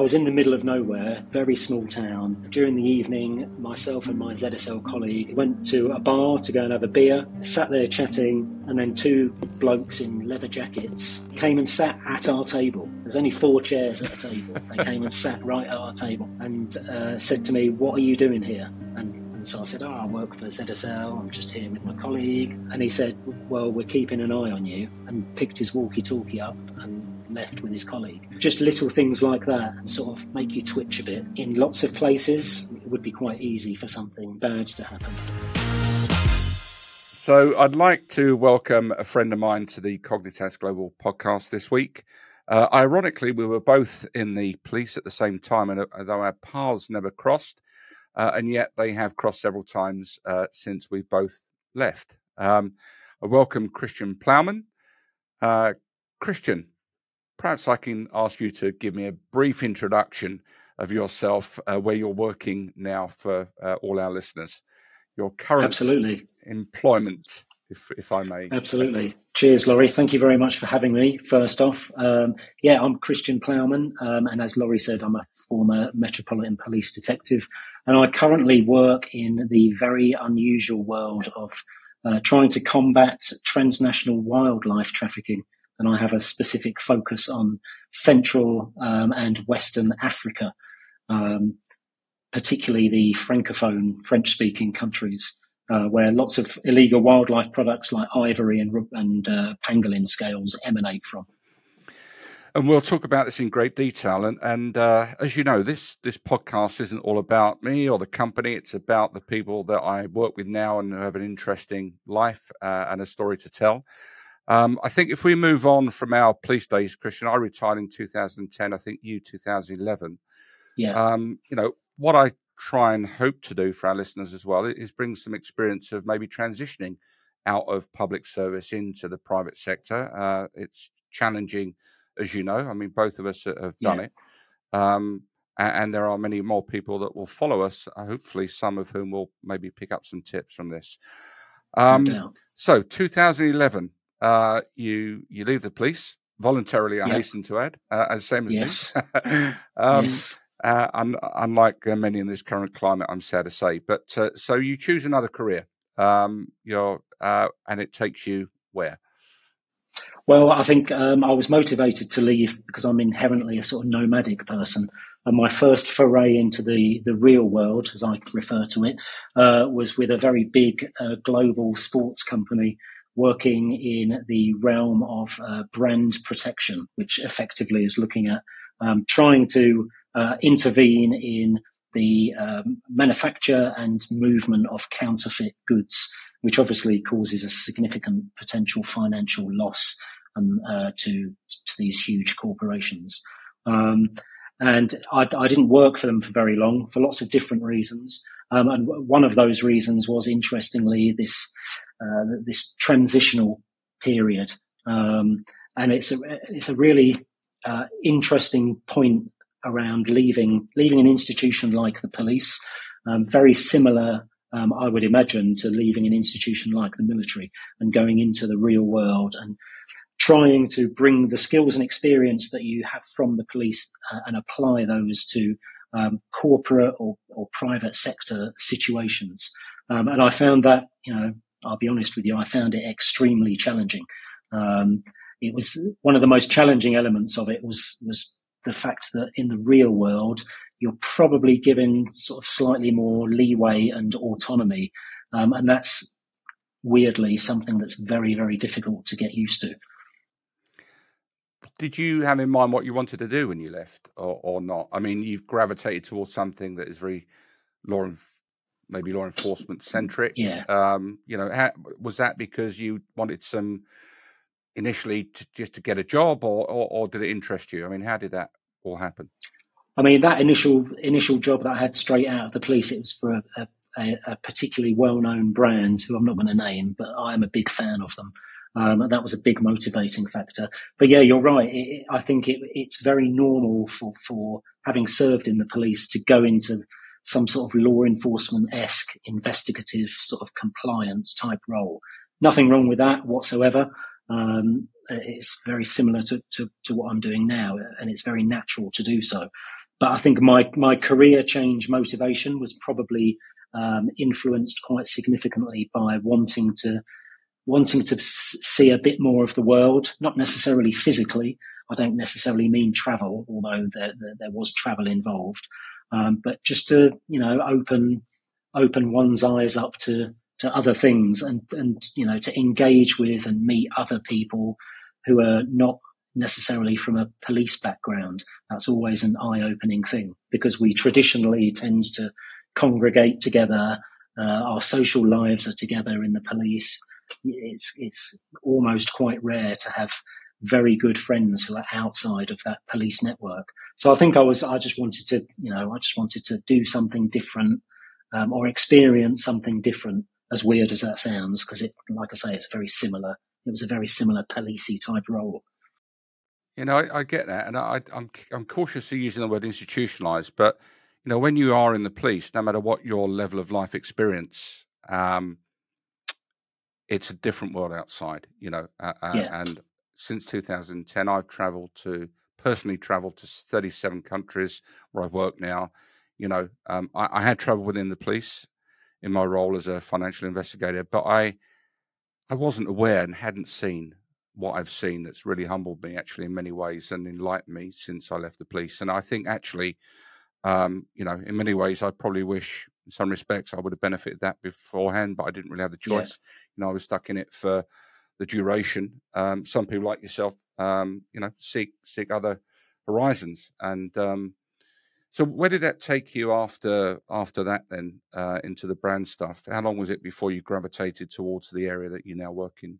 I was in the middle of nowhere, very small town. During the evening, myself and my ZSL colleague went to a bar to go and have a beer, sat there chatting, and then two blokes in leather jackets came and sat at our table. There's only four chairs at a table. They came and sat right at our table and said to me, "What are you doing here?" And so I said, "Oh, I work for ZSL, I'm just here with my colleague." And he said, "Well, we're keeping an eye on you," and picked his walkie-talkie up and left with his colleague. Just little things like that sort of make you twitch a bit. In lots of places, it would be quite easy for something bad to happen. So I'd like to welcome a friend of mine to the Cognitas Global podcast this week. Ironically, we were both in the police at the same time, and although our paths never crossed, and yet they have crossed several times since we both left. I welcome Christian Plowman. Christian, perhaps I can ask you to give me a brief introduction of yourself, where you're working now for all our listeners, your current employment, if I may. Absolutely. Cheers, Laurie. Thank you very much for having me, first off. I'm Christian Plowman, and as Laurie said, I'm a former Metropolitan Police detective, and I currently work in the very unusual world of trying to combat transnational wildlife trafficking. And I have a specific focus on Central and Western Africa, particularly the Francophone, French-speaking countries, where lots of illegal wildlife products like ivory and pangolin scales emanate from. And we'll talk about this in great detail. And as you know, this podcast isn't all about me or the company. It's about the people that I work with now and who have an interesting life and a story to tell. I think if we move on from our police days, Christian, I retired in 2010, I think you 2011. Yeah. What I try and hope to do for our listeners as well is bring some experience of maybe transitioning out of public service into the private sector. It's challenging, as you know. I mean, both of us have done it. And there are many more people that will follow us, hopefully some of whom will maybe pick up some tips from this. So 2011. You leave the police voluntarily, I hasten to add, as same as me. Unlike many in this current climate, I'm sad to say. But so you choose another career, and it takes you where? Well, I think I was motivated to leave because I'm inherently a sort of nomadic person. And my first foray into the real world, as I refer to it, was with a very big global sports company, working in the realm of brand protection, which effectively is looking at trying to intervene in the manufacture and movement of counterfeit goods, which obviously causes a significant potential financial loss to these huge corporations. And I didn't work for them for very long for lots of different reasons. And one of those reasons was, interestingly, this transitional period. And it's a really interesting point around leaving an institution like the police, very similar, I would imagine, to leaving an institution like the military and going into the real world and trying to bring the skills and experience that you have from the police and apply those to corporate or private sector situations. And I found that, I'll be honest with you, I found it extremely challenging. It was one of the most challenging elements of it was the fact that in the real world, you're probably given sort of slightly more leeway and autonomy. And that's weirdly something that's very, very difficult to get used to. Did you have in mind what you wanted to do when you left or not? I mean, you've gravitated towards something that is very law enforcement centric. Yeah. Was that because you wanted some initially just to get a job or did it interest you? I mean, how did that all happen? I mean, that initial job that I had straight out of the police, it was for a particularly well-known brand who I'm not going to name, but I'm a big fan of them. And that was a big motivating factor. But yeah, you're right. I think it's very normal for having served in the police to go into some sort of law enforcement-esque, investigative sort of compliance type role. Nothing wrong with that whatsoever. It's very similar to what I'm doing now, and it's very natural to do so. But I think my career change motivation was probably influenced quite significantly by wanting to see a bit more of the world, not necessarily physically. I don't necessarily mean travel, although there was travel involved, but just to open one's eyes up to other things, and to engage with and meet other people who are not necessarily from a police background. That's always an eye-opening thing, because we traditionally tend to congregate together. Our social lives are together in the police. It's almost quite rare to have very good friends who are outside of that police network. So I think I just wanted to do something different, or experience something different, as weird as that sounds, because it was a very similar policey type role. I get that, and I'm cautiously using the word institutionalized, but when you are in the police, no matter what your level of life experience, it's a different world outside. And since 2010, I've personally traveled to 37 countries where I work now. I had travel within the police in my role as a financial investigator, but I wasn't aware and hadn't seen what I've seen. That's really humbled me, actually, in many ways, and enlightened me since I left the police. And I think, actually, in many ways, I probably wish, in some respects, I would have benefited that beforehand, but I didn't really have the choice. Yeah. I was stuck in it for the duration. Some people like yourself, seek other horizons. And so where did that take you after that then, into the brand stuff? How long was it before you gravitated towards the area that you now work in?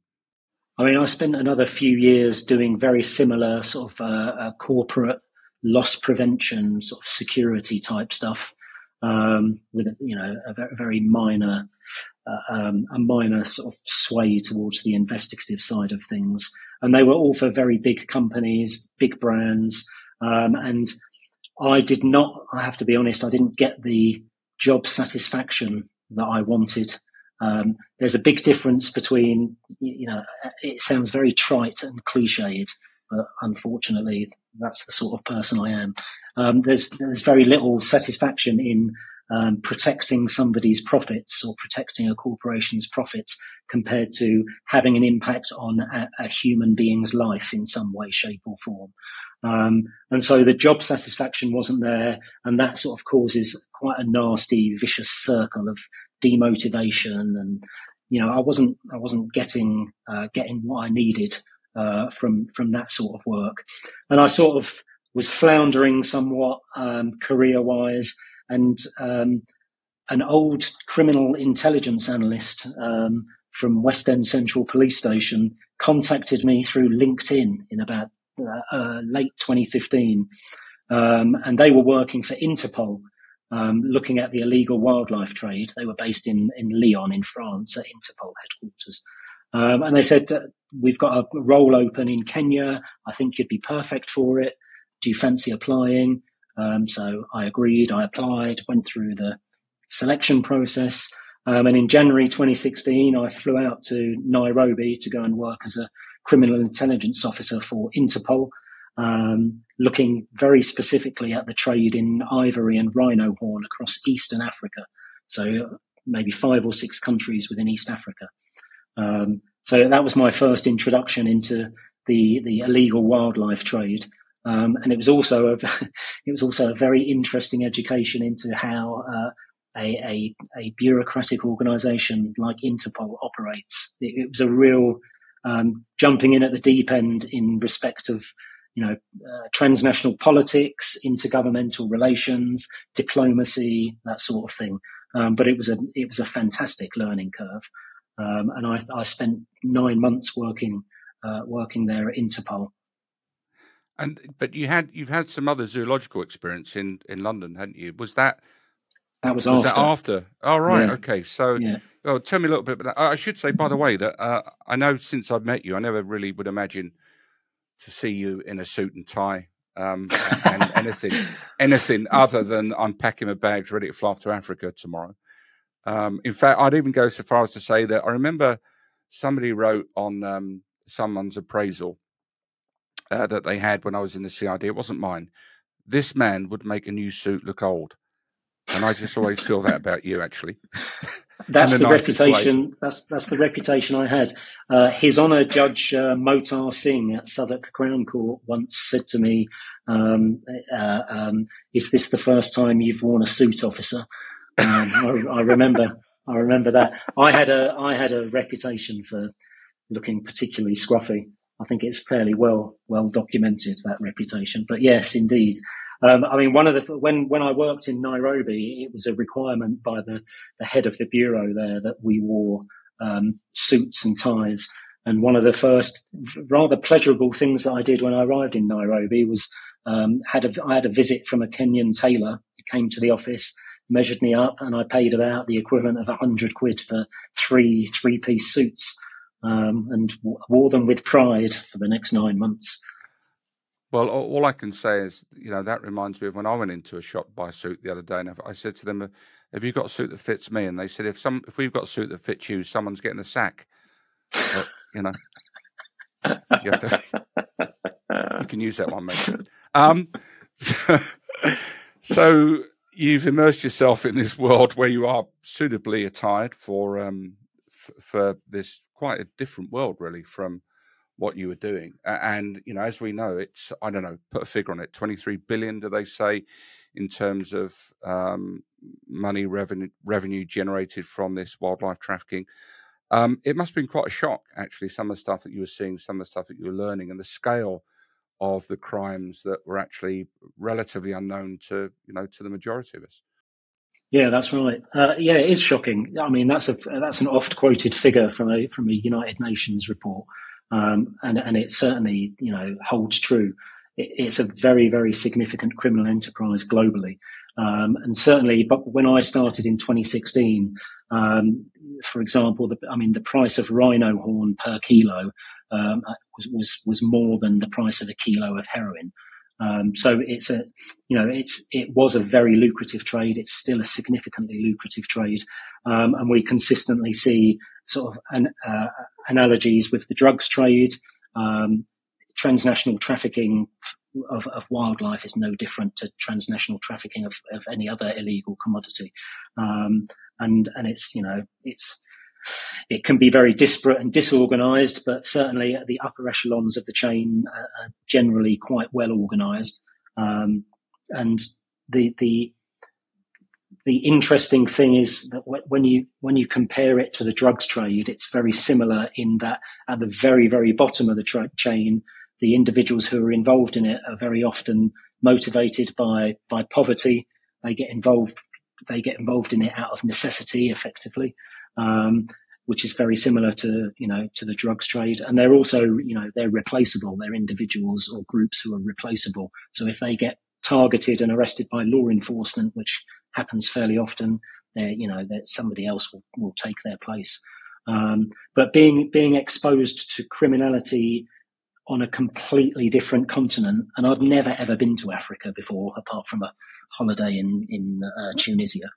I mean, I spent another few years doing very similar sort of corporate loss prevention, sort of security type stuff, with a very minor, sort of sway towards the investigative side of things, and they were all for very big companies, big brands, and I have to be honest, I didn't get the job satisfaction that I wanted. There's a big difference between, it sounds very trite and cliched, but unfortunately, that's the sort of person I am. There's very little satisfaction in protecting somebody's profits or protecting a corporation's profits compared to having an impact on a human being's life in some way, shape or form. And so the job satisfaction wasn't there, and that sort of causes quite a nasty, vicious circle of demotivation. And, I wasn't getting what I needed from that sort of work. And I sort of was floundering somewhat, career-wise, and an old criminal intelligence analyst from West End Central Police Station contacted me through LinkedIn in about late 2015, and they were working for Interpol, looking at the illegal wildlife trade. They were based in Lyon in France at Interpol headquarters, and they said, we've got a role open in Kenya. I think you'd be perfect for it. Do you fancy applying? So I agreed, I applied, went through the selection process, and in January 2016 I flew out to Nairobi to go and work as a criminal intelligence officer for Interpol, looking very specifically at the trade in ivory and rhino horn across Eastern Africa. So maybe 5 or 6 countries within East Africa. So that was my first introduction into the illegal wildlife trade. And it was also a very interesting education into how a bureaucratic organisation like Interpol operates. It was a real jumping in at the deep end in respect of, transnational politics, intergovernmental relations, diplomacy, that sort of thing. But it was a fantastic learning curve, and I spent 9 months working there at Interpol. But you've had some other zoological experience in London, hadn't you? Was that? That was after. Oh, right. Yeah. Okay. So, yeah. Well, tell me a little bit about that. I should say, by the way, that I know since I've met you, I never really would imagine to see you in a suit and tie, and anything other than I'm packing my bags ready to fly off to Africa tomorrow. In fact, I'd even go so far as to say that I remember somebody wrote on someone's appraisal that they had when I was in the CID. It wasn't mine. This man would make a new suit look old. And I just always feel that about you, actually. That's the reputation. That's the reputation I had. His Honour Judge Motar Singh at Southwark Crown Court once said to me, "Is this the first time you've worn a suit, officer?" I remember that. I had a reputation for looking particularly scruffy. I think it's fairly well documented, that reputation. But yes, indeed. I mean, when I worked in Nairobi, it was a requirement by the head of the bureau there that we wore suits and ties. And one of the first rather pleasurable things that I did when I arrived in Nairobi was I had a visit from a Kenyan tailor who came to the office, measured me up, and I paid about the equivalent of 100 quid for three-piece suits, and wore them with pride for the next 9 months. Well, all I can say is, you know, that reminds me of when I went into a shop to buy a suit the other day, and I said to them, "Have you got a suit that fits me?" And they said, "If we've got a suit that fits you, someone's getting the sack." But, you know, you can use that one, mate. So you've immersed yourself in this world where you are suitably attired for this quite a different world, really, from what you were doing. And, you know, as we know, it's, I don't know, put a figure on it, 23 billion, do they say, in terms of money revenue generated from this wildlife trafficking. It must have been quite a shock, actually, some of the stuff that you were seeing, some of the stuff that you were learning, and the scale of the crimes that were actually relatively unknown to, you know, to the majority of us. Yeah, that's right. Yeah, it is shocking. I mean, that's an oft-quoted figure from a United Nations report. And it certainly, you know, holds true. It's a very, very significant criminal enterprise globally. And certainly, but when I started in 2016, for example, the price of rhino horn per kilo was more than the price of a kilo of heroin. So it was a very lucrative trade. It's still a significantly lucrative trade. And we consistently see sort of analogies with the drugs trade. Transnational trafficking of wildlife is no different to transnational trafficking of any other illegal commodity. And it's, you know, it can be very disparate and disorganized, but certainly at the upper echelons of the chain are generally quite well organized. And the interesting thing is that when you compare it to the drugs trade, it's very similar in that at the very, very bottom of the chain, the individuals who are involved in it are very often motivated by poverty. They get involved in it out of necessity, effectively, which is very similar to, you know, to the drugs trade. And they're also, you know, they're replaceable. They're individuals or groups who are replaceable. So if they get targeted and arrested by law enforcement, which happens fairly often, that somebody else will take their place. But being exposed to criminality on a completely different continent, and I've never ever been to Africa before, apart from a holiday in Tunisia.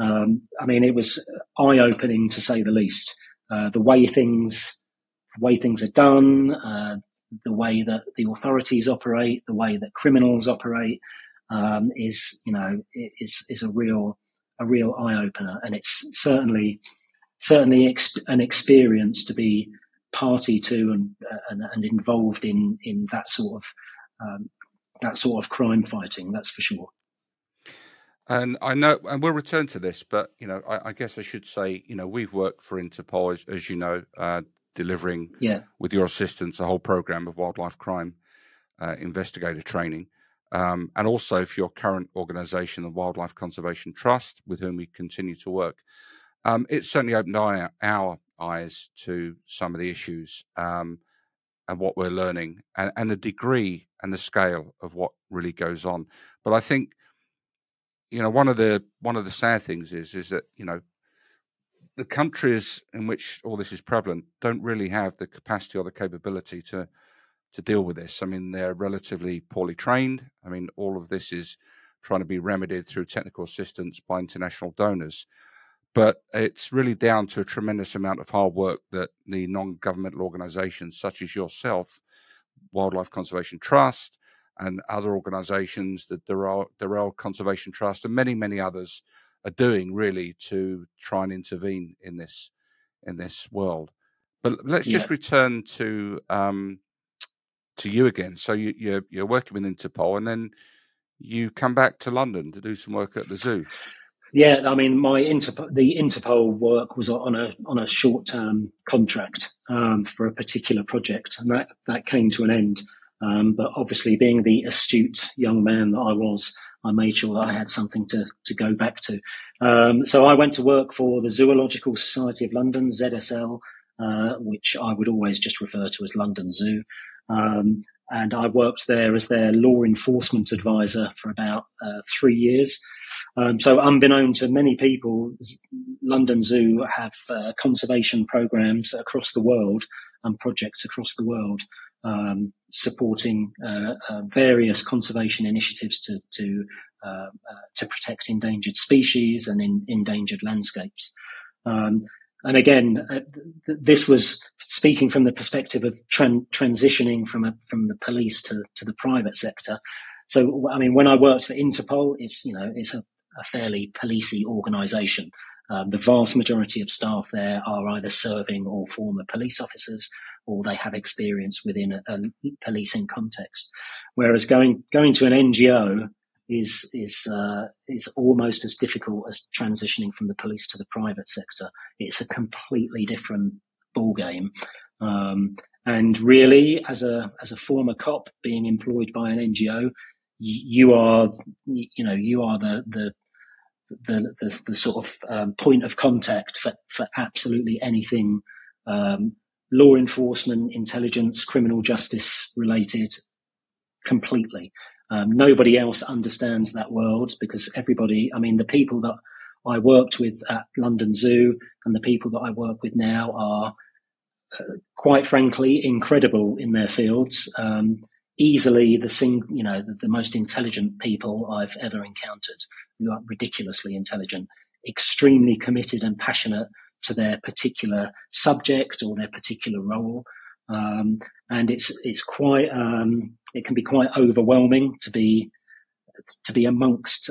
I mean, it was eye-opening to say the least. The way things are done, the way that the authorities operate, the way that criminals operate, is a real eye opener, and it's certainly an experience to be party to and involved in that sort of crime fighting. That's for sure. And I know, and we'll return to this, but you know, I guess I should say, you know, we've worked for Interpol, as you know, delivering with your assistance a whole program of wildlife crime investigator training. And also for your current organisation, the Wildlife Conservation Trust, with whom we continue to work. It certainly opened our eyes to some of the issues and what we're learning and the degree and the scale of what really goes on. But I think, you know, one of the sad things is that, you know, the countries in which all this is prevalent don't really have the capacity or the capability to deal with this. I mean, they're relatively poorly trained. I mean, all of this is trying to be remedied through technical assistance by international donors. But it's really down to a tremendous amount of hard work that the non-governmental organisations such as yourself, Wildlife Conservation Trust and other organisations, the Durrell Conservation Trust and many, many others are doing really to try and intervene in this world. But let's just return to you again. So you're working with Interpol and then you come back to London to do some work at the zoo. Yeah, I mean, the Interpol work was on a short-term contract for a particular project, and that came to an end. But obviously, being the astute young man that I was, I made sure that I had something to go back to. So I went to work for the Zoological Society of London, ZSL, which I would always just refer to as London Zoo. And I worked there as their law enforcement advisor for about 3 years. So unbeknown to many people, London Zoo have conservation programs across the world and projects across the world supporting various conservation initiatives to protect endangered species and endangered landscapes. And again, this was speaking from the perspective of transitioning from the police to the private sector. So, I mean, when I worked for Interpol, it's a fairly policey organisation. The vast majority of staff there are either serving or former police officers, or they have experience within a policing context. Whereas going to an NGO is almost as difficult as transitioning from the police to the private sector. It's a completely different ballgame. And really, as a former cop being employed by an NGO, you are the sort of point of contact for absolutely anything law enforcement, intelligence, criminal justice related, completely. Nobody else understands that world because the people that I worked with at London Zoo and the people that I work with now are, quite frankly, incredible in their fields. Easily the most intelligent people I've ever encountered, who are ridiculously intelligent, extremely committed and passionate to their particular subject or their particular role. And it's quite, it can be quite overwhelming to be amongst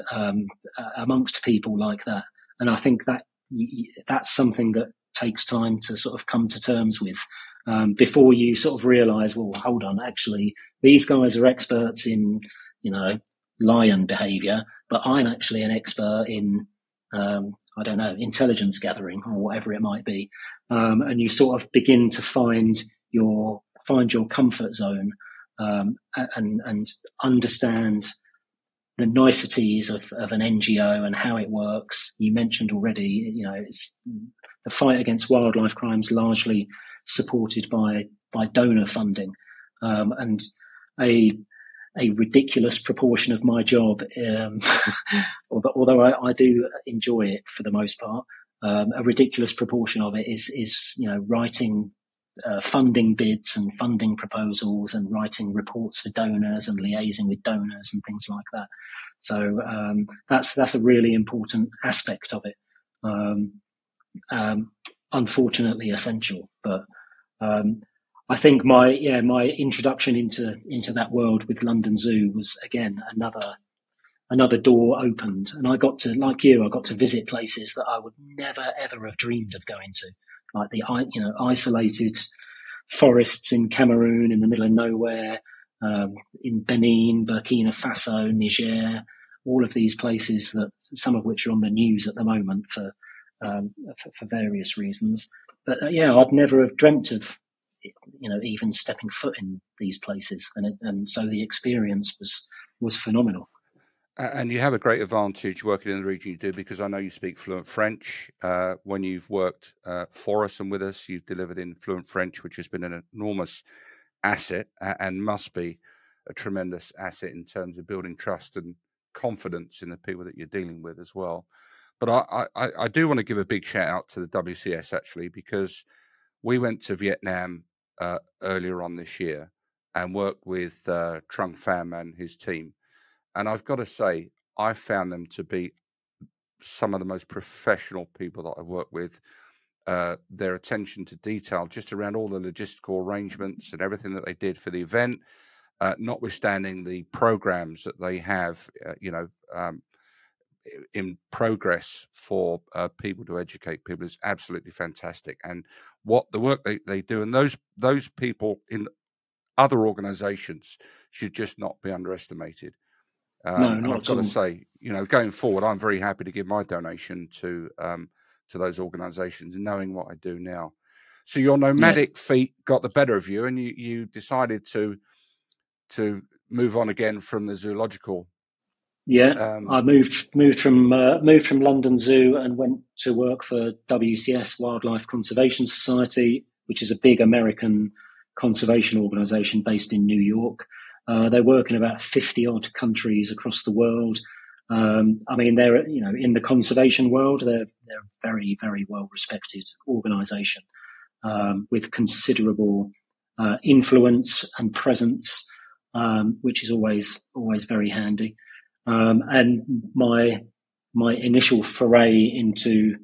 people like that. And I think that that's something that takes time to sort of come to terms with, before you sort of realize, well, hold on, actually, these guys are experts in, lion behavior, but I'm actually an expert in, intelligence gathering or whatever it might be. And you sort of begin to find your comfort zone, and understand the niceties of an NGO and how it works. You mentioned already, it's the fight against wildlife crimes largely supported by donor funding. And a ridiculous proportion of my job, although I do enjoy it for the most part, a ridiculous proportion of it is writing funding bids and funding proposals and writing reports for donors and liaising with donors and things like that. So that's a really important aspect of it. Unfortunately essential, but I think my introduction into that world with London Zoo was again another door opened, and I got to visit places that I would never ever have dreamed of going to, like the isolated forests in Cameroon in the middle of nowhere, in Benin, Burkina Faso, Niger, all of these places that some of which are on the news at the moment for various reasons. But I'd never have dreamt of even stepping foot in these places, and so the experience was phenomenal. And you have a great advantage working in the region you do, because I know you speak fluent French. When you've worked for us and with us, you've delivered in fluent French, which has been an enormous asset and must be a tremendous asset in terms of building trust and confidence in the people that you're dealing with as well. But I do want to give a big shout out to the WCS, actually, because we went to Vietnam earlier on this year and worked with Trung Pham and his team. And I've got to say, I found them to be some of the most professional people that I work with. Their attention to detail just around all the logistical arrangements and everything that they did for the event, notwithstanding the programs that they have, in progress for people to educate people, is absolutely fantastic. And what the work they do, and those people in other organizations should just not be underestimated. No, I've got to say, going forward, I'm very happy to give my donation to those organizations, knowing what I do now. So your nomadic feet got the better of you, and you decided to move on again from the zoological. I moved from London Zoo and went to work for WCS, Wildlife Conservation Society, which is a big American conservation organization based in New York. They work in about 50 odd countries across the world. They're, in the conservation world, they're a very, very well respected organization, with considerable influence and presence, which is always very handy. And my initial foray into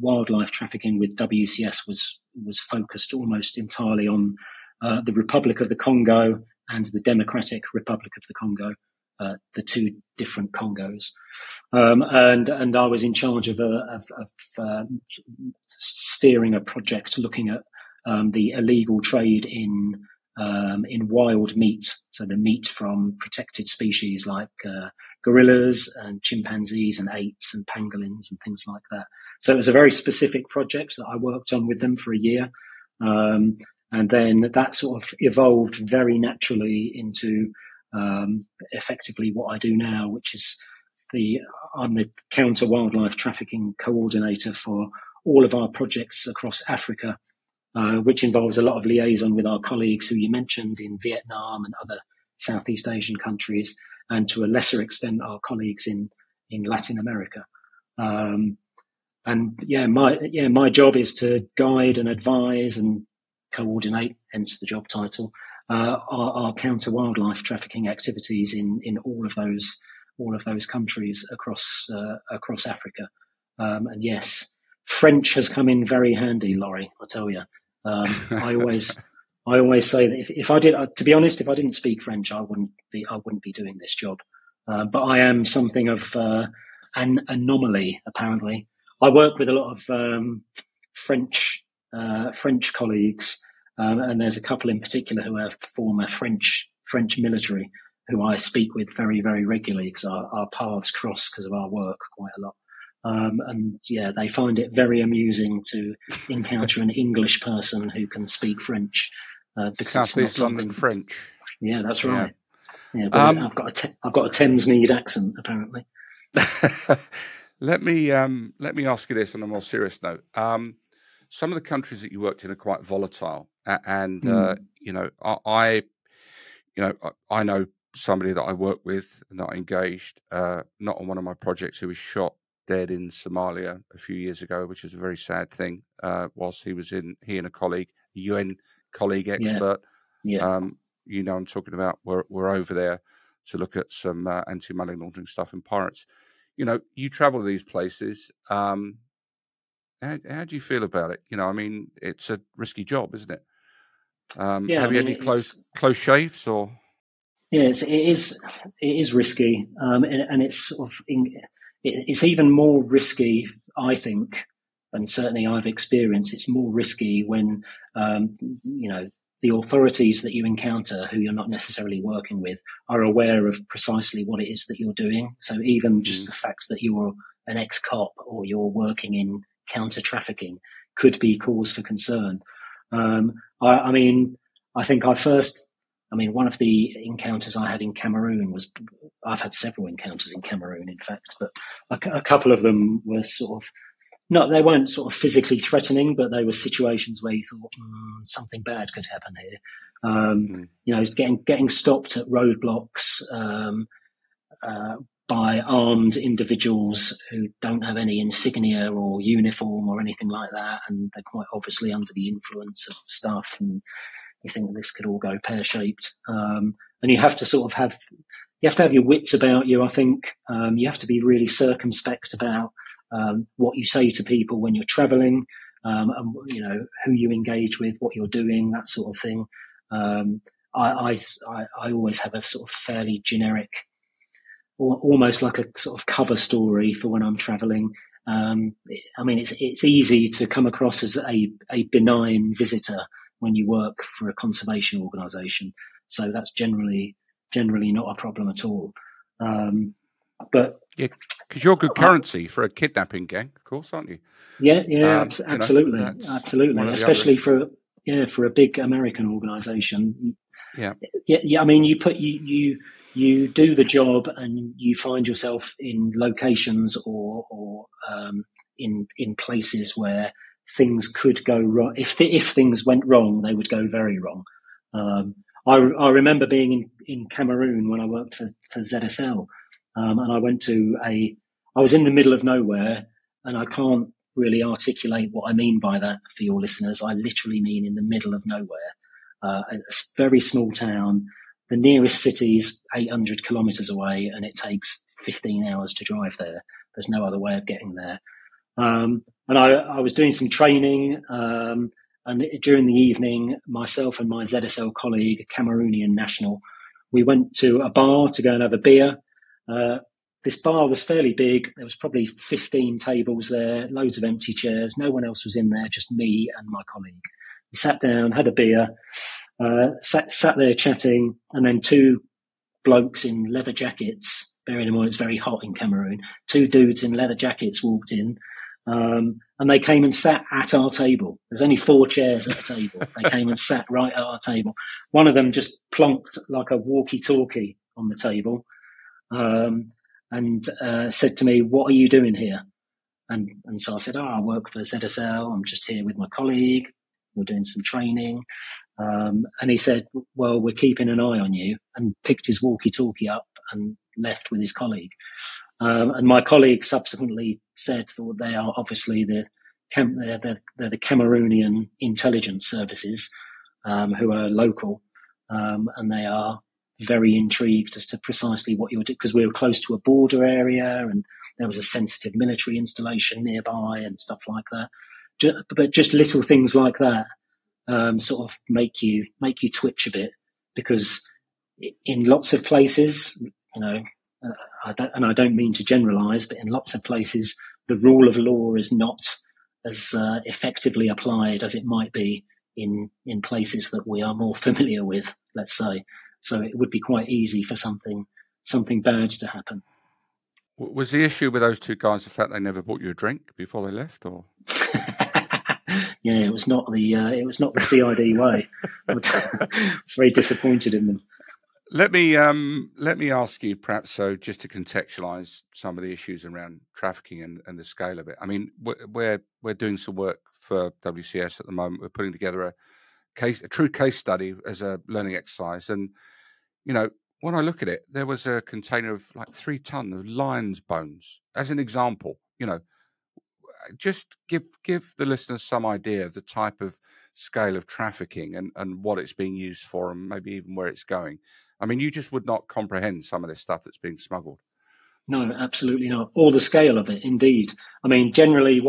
wildlife trafficking with WCS was focused almost entirely on the Republic of the Congo and the Democratic Republic of the Congo, the two different Congos, and I was in charge of steering a project looking at the illegal trade in wild meat, so the meat from protected species like gorillas and chimpanzees and apes and pangolins and things like that. So it was a very specific project that I worked on with them for a year, and then that sort of evolved very naturally into effectively what I do now, which is I'm the counter wildlife trafficking coordinator for all of our projects across Africa, which involves a lot of liaison with our colleagues who you mentioned in Vietnam and other Southeast Asian countries, and to a lesser extent, our colleagues in Latin America. My job is to guide and advise and coordinate, hence the job title, our counter wildlife trafficking activities in all of those countries across Africa. And yes, French has come in very handy, Laurie, I tell you. I always say that if I did, to be honest, if I didn't speak French, I wouldn't be doing this job. But I am something of an anomaly, apparently. I work with a lot of French colleagues, and there's a couple in particular who are former French military who I speak with very, very regularly because our paths cross because of our work quite a lot. They find it very amusing to encounter an English person who can speak French. Because South East London French. Yeah, that's right. Yeah, I've got a Thamesmead accent apparently. Let me ask you this on a more serious note. Some of the countries that you worked in are quite volatile, and I know somebody that I work with and that I engaged, not on one of my projects, who was shot dead in Somalia a few years ago, which is a very sad thing, whilst he and a colleague, a UN colleague expert, I'm talking about, we're over there to look at some anti-money laundering stuff and pirates. You travel to these places. How do you feel about it? It's a risky job, isn't it? Have you any close shaves or? Yeah, it is risky. And it's sort of... It's even more risky, I think, and certainly I've experienced. It's more risky when, the authorities that you encounter who you're not necessarily working with are aware of precisely what it is that you're doing. So even just the fact that you're an ex-cop or you're working in counter-trafficking could be cause for concern. One of the encounters I had in Cameroon was, I've had several encounters in Cameroon, in fact, but a couple of them were sort of, they weren't sort of physically threatening, but they were situations where you thought, something bad could happen here. Getting stopped at roadblocks by armed individuals who don't have any insignia or uniform or anything like that, and they're quite obviously under the influence of stuff and you think this could all go pear-shaped. And you have to have your wits about you, I think. You have to be really circumspect about what you say to people when you're travelling, and you know, who you engage with, what you're doing, that sort of thing. I always have a sort of fairly generic, almost like a sort of cover story for when I'm travelling. I mean, it's easy to come across as a benign visitor when you work for a conservation organisation, so that's generally not a problem at all. But yeah, because you're good currency for a kidnapping gang, of course, aren't you? Yeah, absolutely, you know, absolutely. Especially for a big American organisation. Yeah. I mean, you do the job, and you find yourself in locations or in places where things could go wrong. If things went wrong, they would go very wrong. I remember being in Cameroon when I worked for ZSL, and I went to I was in the middle of nowhere, and I can't really articulate what I mean by that for your listeners. I literally mean in the middle of nowhere, a very small town. The nearest city is 800 kilometres away, and it takes 15 hours to drive there. There's no other way of getting there. And I was doing some training, and during the evening, myself and my ZSL colleague, a Cameroonian national, we went to a bar to go and have a beer. This bar was fairly big. There was probably 15 tables there, loads of empty chairs. No one else was in there, just me and my colleague. We sat down, had a beer, sat there chatting, and then two blokes in leather jackets, bearing in mind it's very hot in Cameroon, two dudes in leather jackets walked in, and they came and sat at our table. There's only four chairs at the table. They came and sat right at our table. One of them just plonked like a walkie-talkie on the table, and said to me, "What are you doing here?" And so I said, I work for ZSL. I'm just here with my colleague. We're doing some training. And he said, "Well, we're keeping an eye on you," and picked his walkie-talkie up and left with his colleague. And my colleague subsequently said that they are obviously they're the Cameroonian intelligence services, who are local, and they are very intrigued as to precisely what you're doing, because we were close to a border area and there was a sensitive military installation nearby and stuff like that. But just little things like that sort of make you twitch a bit, because in lots of places, you know, I don't mean to generalise, but in lots of places the rule of law is not as effectively applied as it might be in places that we are more familiar with, let's say. So it would be quite easy for something bad to happen. Was the issue with those two guys the fact they never bought you a drink before they left, or? Yeah, it was not the CID way. I was very disappointed in them. Let me ask you, perhaps, so just to contextualise some of the issues around trafficking and the scale of it. I mean, we're doing some work for WCS at the moment. We're putting together a true case study as a learning exercise, and you know, when I look at it, there was a container of like 3 tons of lion's bones, as an example. You know, just give the listeners some idea of the type of scale of trafficking and what it's being used for, and maybe even where it's going. I mean, you just would not comprehend some of this stuff that's being smuggled. No, absolutely not. Or the scale of it, indeed. I mean, generally,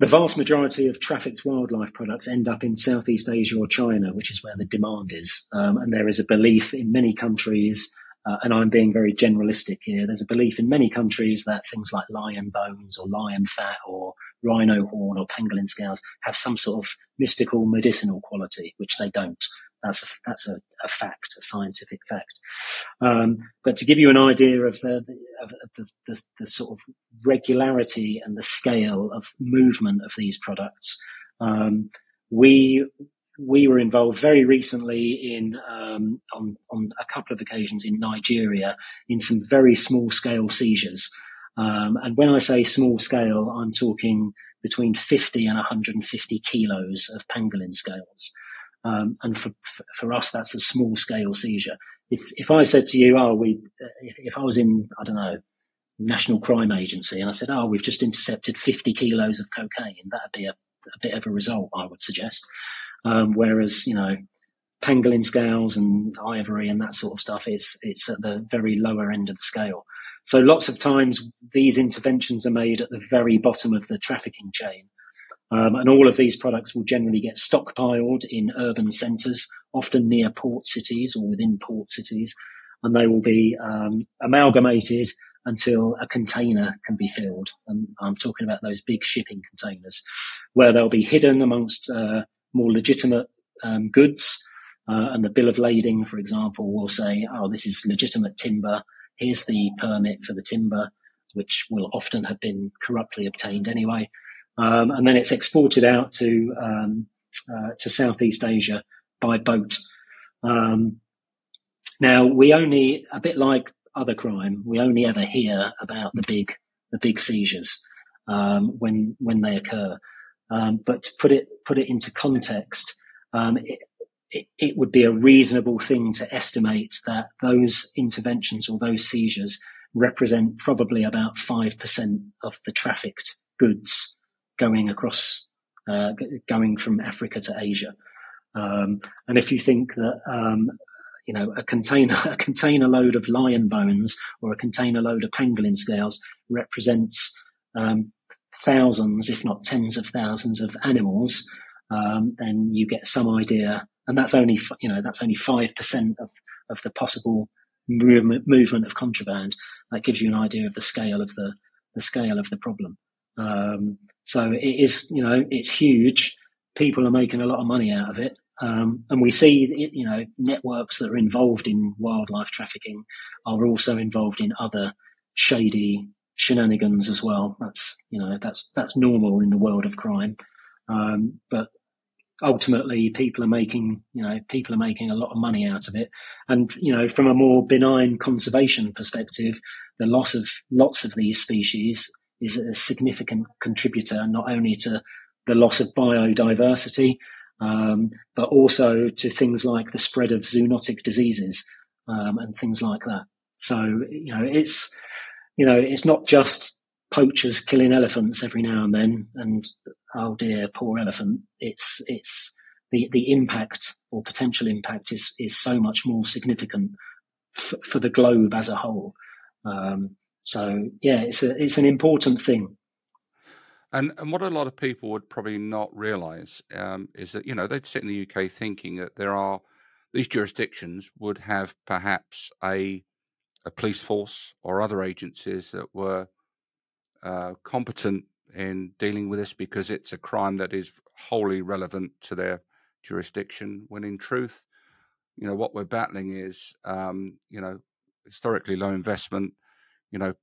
the vast majority of trafficked wildlife products end up in Southeast Asia or China, which is where the demand is. And there is a belief in many countries, and I'm being very generalistic here, there's a belief in many countries that things like lion bones or lion fat or rhino horn or pangolin scales have some sort of mystical medicinal quality, which they don't. That's a fact, a scientific fact. But to give you an idea of the sort of regularity and the scale of movement of these products, we were involved very recently in on a couple of occasions in Nigeria in some very small scale seizures. And when I say small scale, I'm talking between 50 and 150 kilos of pangolin scales. And for us, that's a small scale seizure. If I said to you, if I was in, I don't know, National Crime Agency, and I said, we've just intercepted 50 kilos of cocaine, that'd be a bit of a result, I would suggest. Whereas, you know, pangolin scales and ivory and that sort of stuff, it's at the very lower end of the scale. So lots of times these interventions are made at the very bottom of the trafficking chain. And all of these products will generally get stockpiled in urban centres, often near port cities or within port cities, and they will be amalgamated until a container can be filled. And I'm talking about those big shipping containers where they'll be hidden amongst more legitimate goods. And the bill of lading, for example, will say, oh, this is legitimate timber. Here's the permit for the timber, which will often have been corruptly obtained anyway. And then it's exported out to Southeast Asia by boat. Now, we only, a bit like other crime, we only ever hear about the big seizures when they occur. But to put it into context, it would be a reasonable thing to estimate that those interventions or those seizures represent probably about 5% of the trafficked goods going from Africa to Asia. And if you think that, you know, a container load of lion bones or a container load of pangolin scales represents thousands, if not tens of thousands of animals, then you get some idea. And that's only 5% of the possible movement of contraband. That gives you an idea of the scale of the problem. So it is, you know, it's huge. People are making a lot of money out of it. And we see, you know, networks that are involved in wildlife trafficking are also involved in other shady shenanigans as well. That's normal in the world of crime. But ultimately people are making a lot of money out of it. And, you know, from a more benign conservation perspective, the loss of lots of these species is a significant contributor, not only to the loss of biodiversity, but also to things like the spread of zoonotic diseases, and things like that. So, you know, it's not just poachers killing elephants every now and then and, oh dear, poor elephant. It's the impact or potential impact is so much more significant for the globe as a whole. So yeah, it's an important thing. And what a lot of people would probably not realise is that, you know, they'd sit in the UK thinking that there are these jurisdictions would have perhaps a police force or other agencies that were competent in dealing with this because it's a crime that is wholly relevant to their jurisdiction, when in truth, you know, what we're battling is, you know, historically low investment, you know,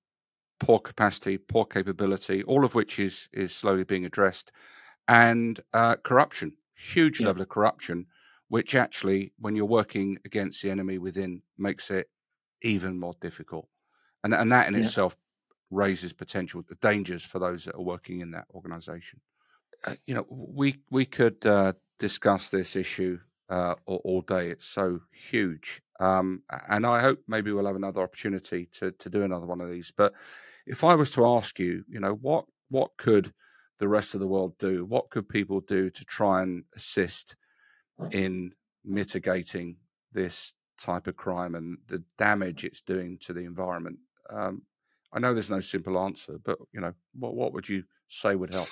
poor capacity, poor capability, all of which is slowly being addressed, and corruption, huge level of corruption, which actually, when you're working against the enemy within, makes it even more difficult. And that in itself raises potential dangers for those that are working in that organization. You know, we could discuss this issue all day. It's so huge. And I hope maybe we'll have another opportunity to do another one of these. But if I was to ask you, you know, what could the rest of the world do? What could people do to try and assist in mitigating this type of crime and the damage it's doing to the environment? I know there's no simple answer, but, you know, what would you say would help?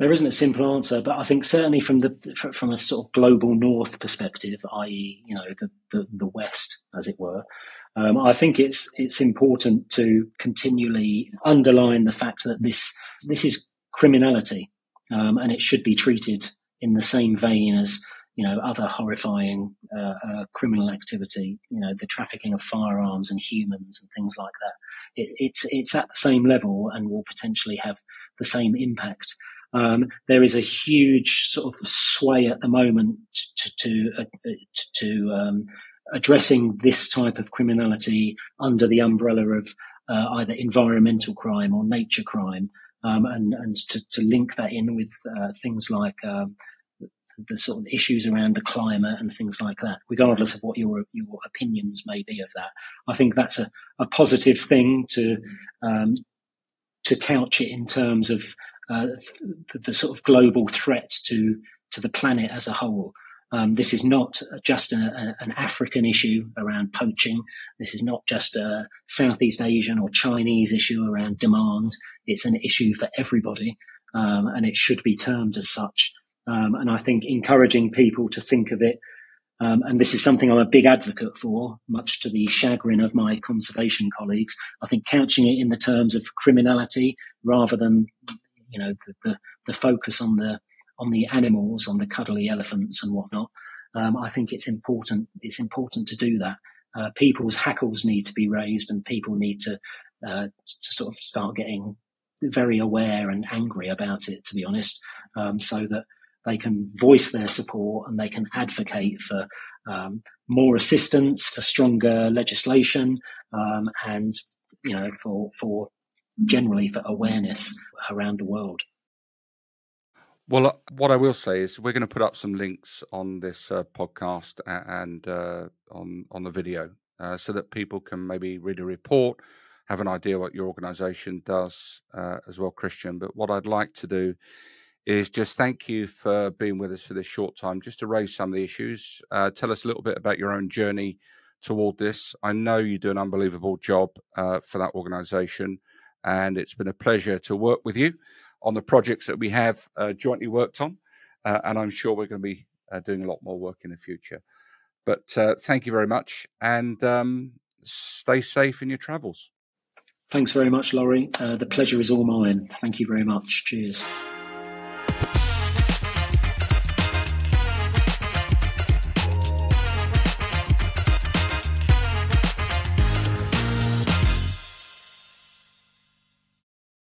There isn't a simple answer, but I think certainly from a sort of global north perspective, i.e., you know, the West, as it were, I think it's important to continually underline the fact that this is criminality, and it should be treated in the same vein as, you know, other horrifying criminal activity, you know, the trafficking of firearms and humans and things like that. It's at the same level and will potentially have the same impact. There is a huge sort of sway at the moment to addressing this type of criminality under the umbrella of either environmental crime or nature crime, and to link that in with things like the sort of issues around the climate and things like that, regardless of what your opinions may be of that. I think that's a positive thing to couch it in terms of the sort of global threat to to the planet as a whole. This is not just an African issue around poaching. This is not just a Southeast Asian or Chinese issue around demand. It's an issue for everybody, and it should be termed as such. And I think encouraging people to think of it, and this is something I'm a big advocate for, much to the chagrin of my conservation colleagues, I think couching it in the terms of criminality rather than, you know, the focus on the animals, on the cuddly elephants and whatnot. I think it's important. It's important to do that. People's hackles need to be raised, and people need to sort of start getting very aware and angry about it, to be honest, so that they can voice their support and they can advocate for more assistance, for stronger legislation, and, you know, for generally for awareness around the world. Well, what I will say is we're going to put up some links on this podcast and on the video so that people can maybe read a report, have an idea what your organisation does as well, Christian. But what I'd like to do is just thank you for being with us for this short time, just to raise some of the issues. Tell us a little bit about your own journey toward this. I know you do an unbelievable job for that organisation, and it's been a pleasure to work with you on the projects that we have jointly worked on. And I'm sure we're going to be doing a lot more work in the future. But thank you very much, and stay safe in your travels. Thanks very much, Laurie. The pleasure is all mine. Thank you very much. Cheers.